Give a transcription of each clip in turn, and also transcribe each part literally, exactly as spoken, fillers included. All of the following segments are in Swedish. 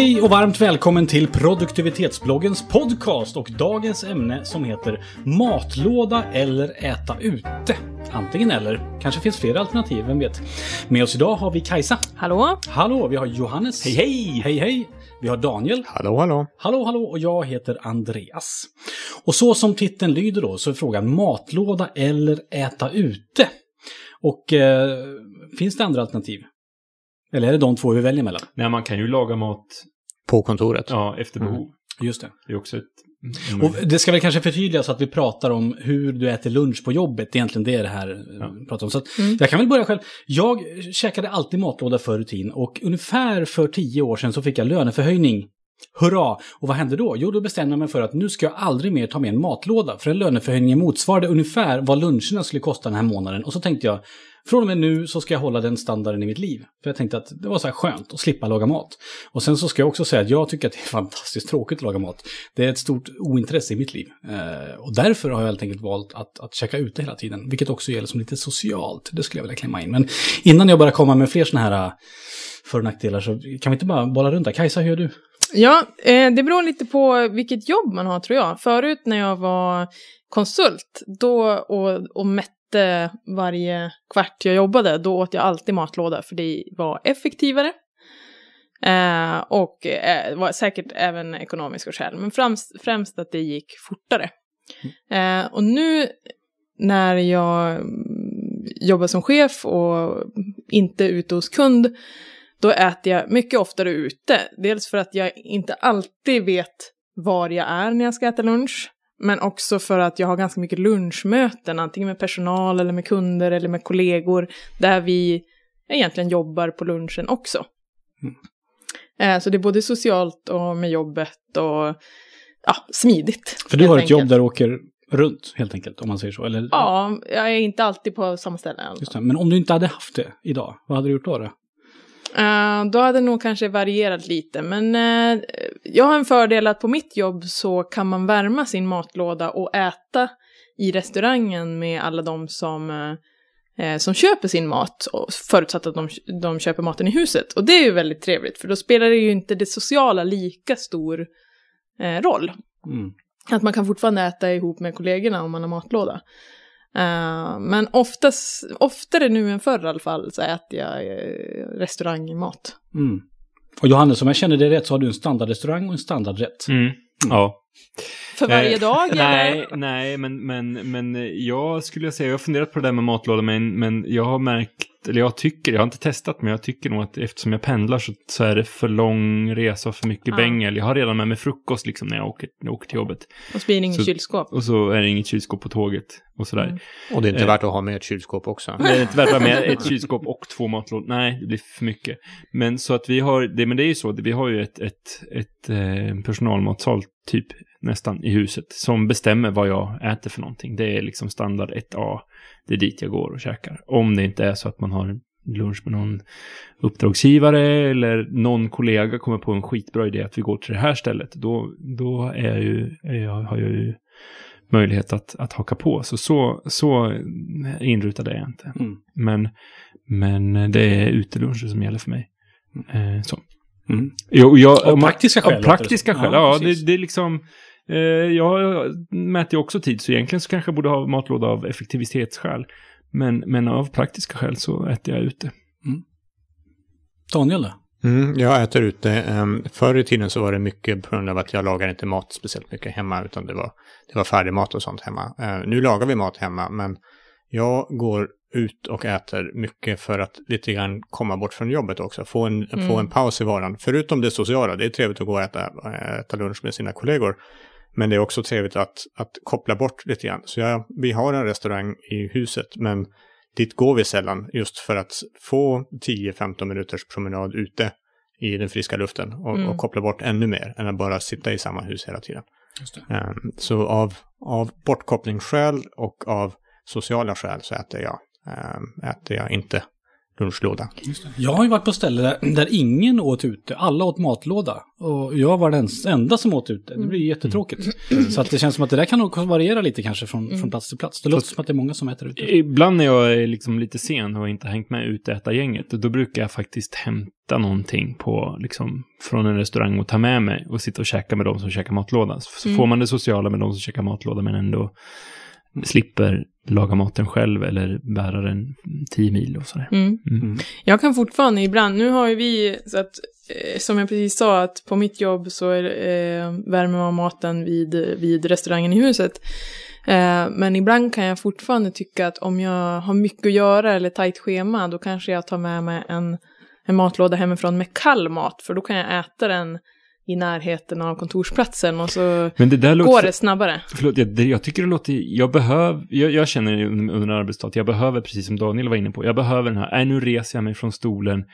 Hej och varmt välkommen till produktivitetsbloggens podcast och dagens ämne som heter matlåda eller äta ute. Antingen eller. Kanske finns flera alternativ, vem vet. Med oss idag har vi Kajsa. Hallå. Hallå, vi har Johannes. Hej hej. Hej hej. Vi har Daniel. Hallå hallå. Hallå hallå och jag heter Andreas. Och så som titeln lyder då så är frågan matlåda eller äta ute. Och eh, finns det andra alternativ? Eller är det de två vi väljer mellan? Nej, man kan ju laga mat på kontoret. Ja, efter behov. Mm. Just det. Det är också ett... Mm. Och det ska väl kanske förtydligas att vi pratar om hur du äter lunch på jobbet. Egentligen det är det här ja. vi pratar om. Så att mm. jag kan väl börja själv. Jag käkade alltid matlåda förr i tiden och ungefär för tio år sedan så fick jag löneförhöjning. Hurra! Och vad hände då? Jo, då bestämde jag mig för att nu ska jag aldrig mer ta med en matlåda. För en löneförhöjning motsvarade ungefär vad luncherna skulle kosta den här månaden. Och så tänkte jag, från och med nu så ska jag hålla den standarden i mitt liv. För jag tänkte att det var så här skönt att slippa laga mat. Och sen så ska jag också säga att jag tycker att det är fantastiskt tråkigt att laga mat. Det är ett stort ointresse i mitt liv. Eh, och därför har jag helt enkelt valt att, att checka ut det hela tiden. Vilket också gäller som lite socialt. Det skulle jag vilja klämma in. Men innan jag bara kommer med fler såna här för- och nackdelar så kan vi inte bara bolla runt där. Kajsa, hur gör du? Ja, eh, det beror lite på vilket jobb man har tror jag. Förut när jag var konsult då och, och mätte varje kvart jag jobbade, då åt jag alltid matlåda för det var effektivare. Eh, och eh, var säkert även ekonomiska skäl, men främst, främst att det gick fortare. Eh, och nu när jag jobbar som chef och inte ute hos kund, då äter jag mycket oftare ute. Dels för att jag inte alltid vet var jag är när jag ska äta lunch. Men också för att jag har ganska mycket lunchmöten. Antingen med personal eller med kunder eller med kollegor. Där vi egentligen jobbar på lunchen också. Mm. Så det är både socialt och med jobbet och ja, smidigt. För du har ett jobb där du åker runt helt enkelt om man säger så. Eller? Ja, jag är inte alltid på samma ställe. Just det. Men om du inte hade haft det idag, vad hade du gjort då då? Uh, då hade det nog kanske varierat lite, men uh, jag har en fördel att på mitt jobb så kan man värma sin matlåda och äta i restaurangen med alla de som, uh, som köper sin mat, förutsatt att de, de köper maten i huset. Och det är ju väldigt trevligt, för då spelar det ju inte det sociala lika stor uh, roll. Mm. Att man kan fortfarande äta ihop med kollegorna om man har matlåda. Uh, men oftast, oftare nu än förr i alla fall så äter jag uh, restaurangmat. Mm. Och Johannes, om jag känner det rätt så har du en standardrestaurang och en standardrätt. Mm. Mm. Ja. För varje eh, dag? Nej, nej men, men, men jag skulle säga, jag har funderat på det där med matlåda, men, men jag har märkt, eller jag tycker, jag har inte testat, men jag tycker nog att eftersom jag pendlar så, så är det för lång resa och för mycket ah. bängel. Jag har redan med mig frukost liksom när jag åker, när jag åker till jobbet. Och så blir det inget så, kylskåp. Och så är det inget kylskåp på tåget och sådär. Mm. Och det är inte eh, värt att ha med ett kylskåp också. Det är inte värt att ha med ett kylskåp och två matlådor. Nej, det blir för mycket. Men så att vi har, det, men det är ju så, vi har ju ett, ett, ett, ett personalmatsal typ nästan i huset som bestämmer vad jag äter för någonting. Det är liksom standard ett A. Det är dit jag går och käkar. Om det inte är så att man har lunch med någon uppdragsgivare eller någon kollega kommer på en skitbra idé att vi går till det här stället, då, då är jag ju, är jag, har jag ju möjlighet att, att haka på. Så, så, så inrutade jag inte. Mm. Men, men det är uteluncher som gäller för mig. Eh, så. Mm. Jo, jag, och praktiska man, skäl. Praktiska skäl, ja. ja det, det är liksom... Jag mäter ju också tid, så egentligen så kanske jag borde ha matlåda av effektivitetsskäl. Men, men av praktiska skäl så äter jag ute. Mm. Daniel då? Mm, jag äter ute. Förr i tiden så var det mycket på grund av att jag lagade inte mat speciellt mycket hemma, utan det var, det var färdig mat och sånt hemma. Nu lagar vi mat hemma, men jag går ut och äter mycket för att lite grann komma bort från jobbet också. Få en, mm. få en paus i vardagen. Förutom det sociala, det är trevligt att gå och äta, äta lunch med sina kollegor. Men det är också trevligt att, att koppla bort lite grann. Så jag, vi har en restaurang i huset, men dit går vi sällan just för att få tio till femton minuters promenad ute i den friska luften och, mm. och koppla bort ännu mer än att bara sitta i samma hus hela tiden. Just det. Um, så av, av bortkopplingsskäl och av sociala skäl så äter jag, um, äter jag inte lunchlåda. Jag har ju varit på ställen där ingen åt ute. Alla åt matlåda. Och jag var den enda som åt ute. Det blir ju jättetråkigt. Mm. Så att det känns som att det där kan nog variera lite kanske från, mm. från plats till plats. Det låter så som att det är många som äter ute. Ibland när jag är liksom lite sen och inte hängt med ute äta gänget, då brukar jag faktiskt hämta någonting på, liksom, från en restaurang och ta med mig och sitta och käka med dem som käkar matlåda. Så mm. får man det sociala med dem som käkar matlåda men ändå slipper laga maten själv eller bära den tio mil och sådär. Mm. Mm. Jag kan fortfarande ibland, nu har ju vi så att, som jag precis sa, att på mitt jobb så är, eh, värmer man maten vid, vid restaurangen i huset. Eh, men ibland kan jag fortfarande tycka att om jag har mycket att göra eller tajt schema, då kanske jag tar med mig en, en matlåda hemifrån med kall mat, för då kan jag äta den i närheten av kontorsplatsen och så. Men det där går låter, det snabbare. Förlåt, jag, jag tycker det låter, jag behöver, jag, jag känner under arbetsdagen, jag behöver, precis som Daniel var inne på, jag behöver den här, äh, nu reser jag mig från stolen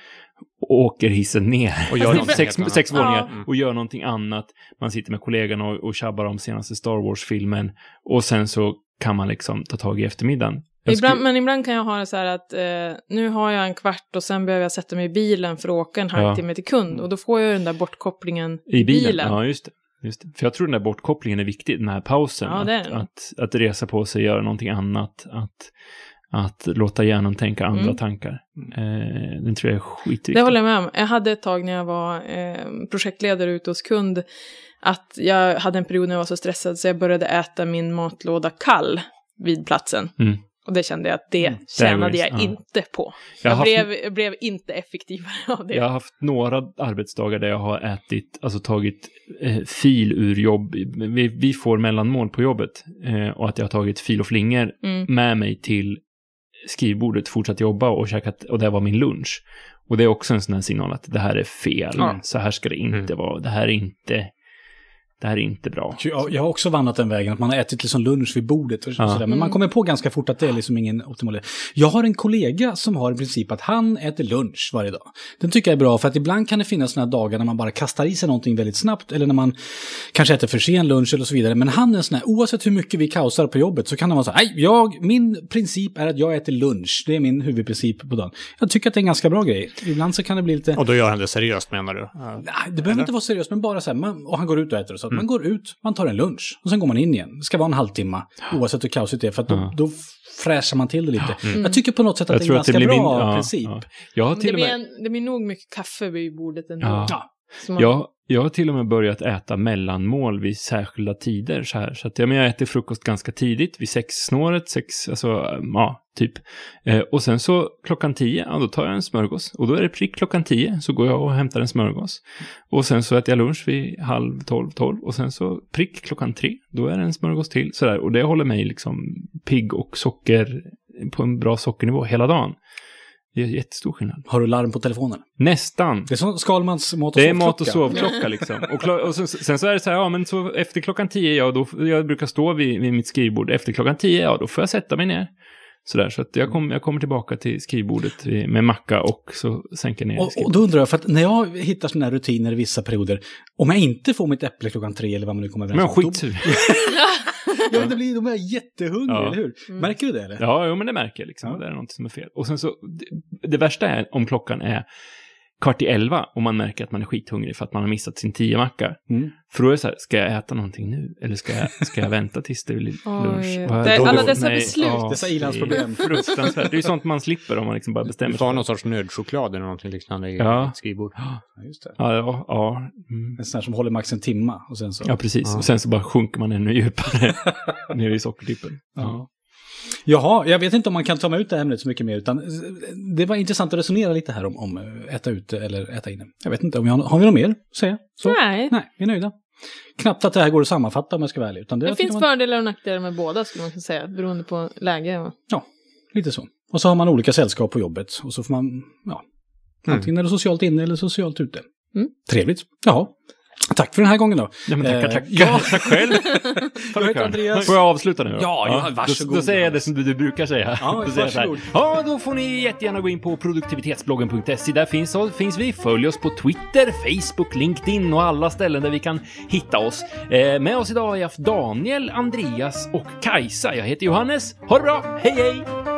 och åker hissen ner och gör sex, sex våningar ja. och gör någonting annat. Man sitter med kollegorna och, och tjabbar om senaste Star Wars-filmen och sen så kan man liksom ta tag i eftermiddagen. Ibland, men ibland kan jag ha det så här att eh, nu har jag en kvart och sen behöver jag sätta mig i bilen för att åka en halvtimme ja. till kund. Och då får jag den där bortkopplingen i bilen. bilen. Ja, just det, just det. För jag tror den där bortkopplingen är viktig, den här pausen. Ja, att, att, att resa på sig, göra någonting annat, att, att låta hjärnan tänka andra mm. tankar. Eh, den tror jag är skitviktig. Det håller jag med om. Jag hade ett tag när jag var eh, projektledare ute hos kund att jag hade en period när jag var så stressad så jag började äta min matlåda kall vid platsen. Mm. Och det kände jag att det mm, tjänade jag ja. inte på. Jag, jag haft, blev, blev inte effektivare av det. Jag har haft några arbetsdagar där jag har ätit, alltså tagit eh, fil ur jobb. Vi, vi får mellanmål på jobbet. Eh, och att jag har tagit fil och flingor mm. med mig till skrivbordet, fortsatt jobba och käkat, och det var min lunch. Och det är också en sån här signal att det här är fel. Ja. Så här ska det inte mm. vara. Det här är inte... Det här är inte bra. Jag, jag har också vandrat den vägen att man har ätit liksom lunch vid bordet och ja. sådär, men man kommer på ganska fort att det är liksom ingen optimal. Jag har en kollega som har i princip att han äter lunch varje dag. Den tycker jag är bra för att ibland kan det finnas såna här dagar när man bara kastar i sig någonting väldigt snabbt eller när man kanske äter för sen lunch eller så vidare, men han är en sån här, oavsett hur mycket vi kaosar på jobbet så kan han vara så här, nej, jag, min princip är att jag äter lunch. Det är min huvudprincip på dagen. Jag tycker att det är en ganska bra grej. Ibland så kan det bli lite. Och då gör han det seriöst, menar du? Ja. Nej, det behöver eller? inte vara seriöst, men bara så här, man, och han går ut och äter och så. Mm. Man går ut, man tar en lunch och sen går man in igen. Det ska vara en halvtimme oavsett hur kaosigt det är för att då, mm. då fräschar man till det lite. Mm. Jag tycker på något sätt att jag det är en ganska det bra min, ja, princip. Ja. Jag har till det, blir en, med... det blir nog mycket kaffe vid bordet ändå. Ja. Ja. Man... Jag, jag har till och med börjat äta mellanmål vid särskilda tider så här. Så att, ja, men jag äter frukost ganska tidigt vid sexsnåret, sex, alltså ja, typ. Eh, och sen så klockan tio, ja, då tar jag en smörgås. Och då är det prick klockan tio, så går jag och hämtar en smörgås. Och sen så äter jag lunch vid halv tolv, tolv. Och sen så prick klockan tre, då är det en smörgås till. Så där. Och det håller mig liksom pigg och socker på en bra sockernivå hela dagen. Det är jättestor skillnad. Har du larm på telefonen? Nästan. Det är som Skalmans mat och sovklocka. Det är mat och sovklocka liksom. Och, klo- och sen, sen så är det så här, ja men så efter klockan tio, ja då, jag brukar stå vid, vid mitt skrivbord. Efter klockan tio, ja då får jag sätta mig ner. Sådär, så att jag, kom, jag kommer tillbaka till skrivbordet med macka och så sänker ner skrivbordet. Och, och då undrar jag, för att när jag hittar sådana här rutiner i vissa perioder, om jag inte får mitt äpple klockan tre eller vad man nu kommer överens om. Men skit. Ja, men det blir, de är jättehungriga, ja. Eller hur? Mm. Märker du det, eller? Ja, jo, men det märker jag liksom. Ja. Det är något som är fel. Och sen så, det, det värsta är om klockan är kvart i elva och man märker att man är skithungrig för att man har missat sin tio macka. Mm. För då är det så här, ska jag äta någonting nu? Eller ska jag, ska jag vänta tills det blir lunch? Vad, det är alla dessa Nej. beslut. Ja, dessa ilandsproblem. Fruktansvärt. Det är ju sånt man slipper om man liksom bara bestämmer sig. Du tar någon sorts nödchoklad eller någonting liknande i ja. skrivbord. Ja, just det. Ja, ja. ja. Mm. En sån här som håller max en timma. Och sen så... Ja, precis. Ja. Och sen så bara sjunker man ännu djupare ner i sockerdippen. Ja. ja. Jaha, jag vet inte om man kan ta mig ut det här ämnet så mycket mer, utan det var intressant att resonera lite här om, om äta ute eller äta inne. Jag vet inte, om jag, har vi något mer att säga? Så, nej. Nej, vi är nöjda. Knappt att det här går att sammanfatta om jag ska vara ärlig. Utan det det finns man... fördelar och nackdelar med båda skulle man kunna säga, beroende på läge. Och... Ja, lite så. Och så har man olika sällskap på jobbet och så får man, ja, mm. antingen är det socialt inne eller socialt ute. Mm. Trevligt, jaha. Tack för den här gången då. Ja, men tackar, tackar. Ja. Tack själv. Jag heter Andreas. Får jag avsluta nu? Då? Ja, ja, varsågod. Då, då säger jag det som du, du brukar säga. Ja, då säger jag ja, då får ni jättegärna gå in på produktivitetsbloggen punkt se. Där finns, finns vi. Följ oss på Twitter, Facebook, LinkedIn och alla ställen där vi kan hitta oss. Eh, med oss idag har jag haft Daniel, Andreas och Kajsa. Jag heter Johannes. Ha det bra. Hej, hej!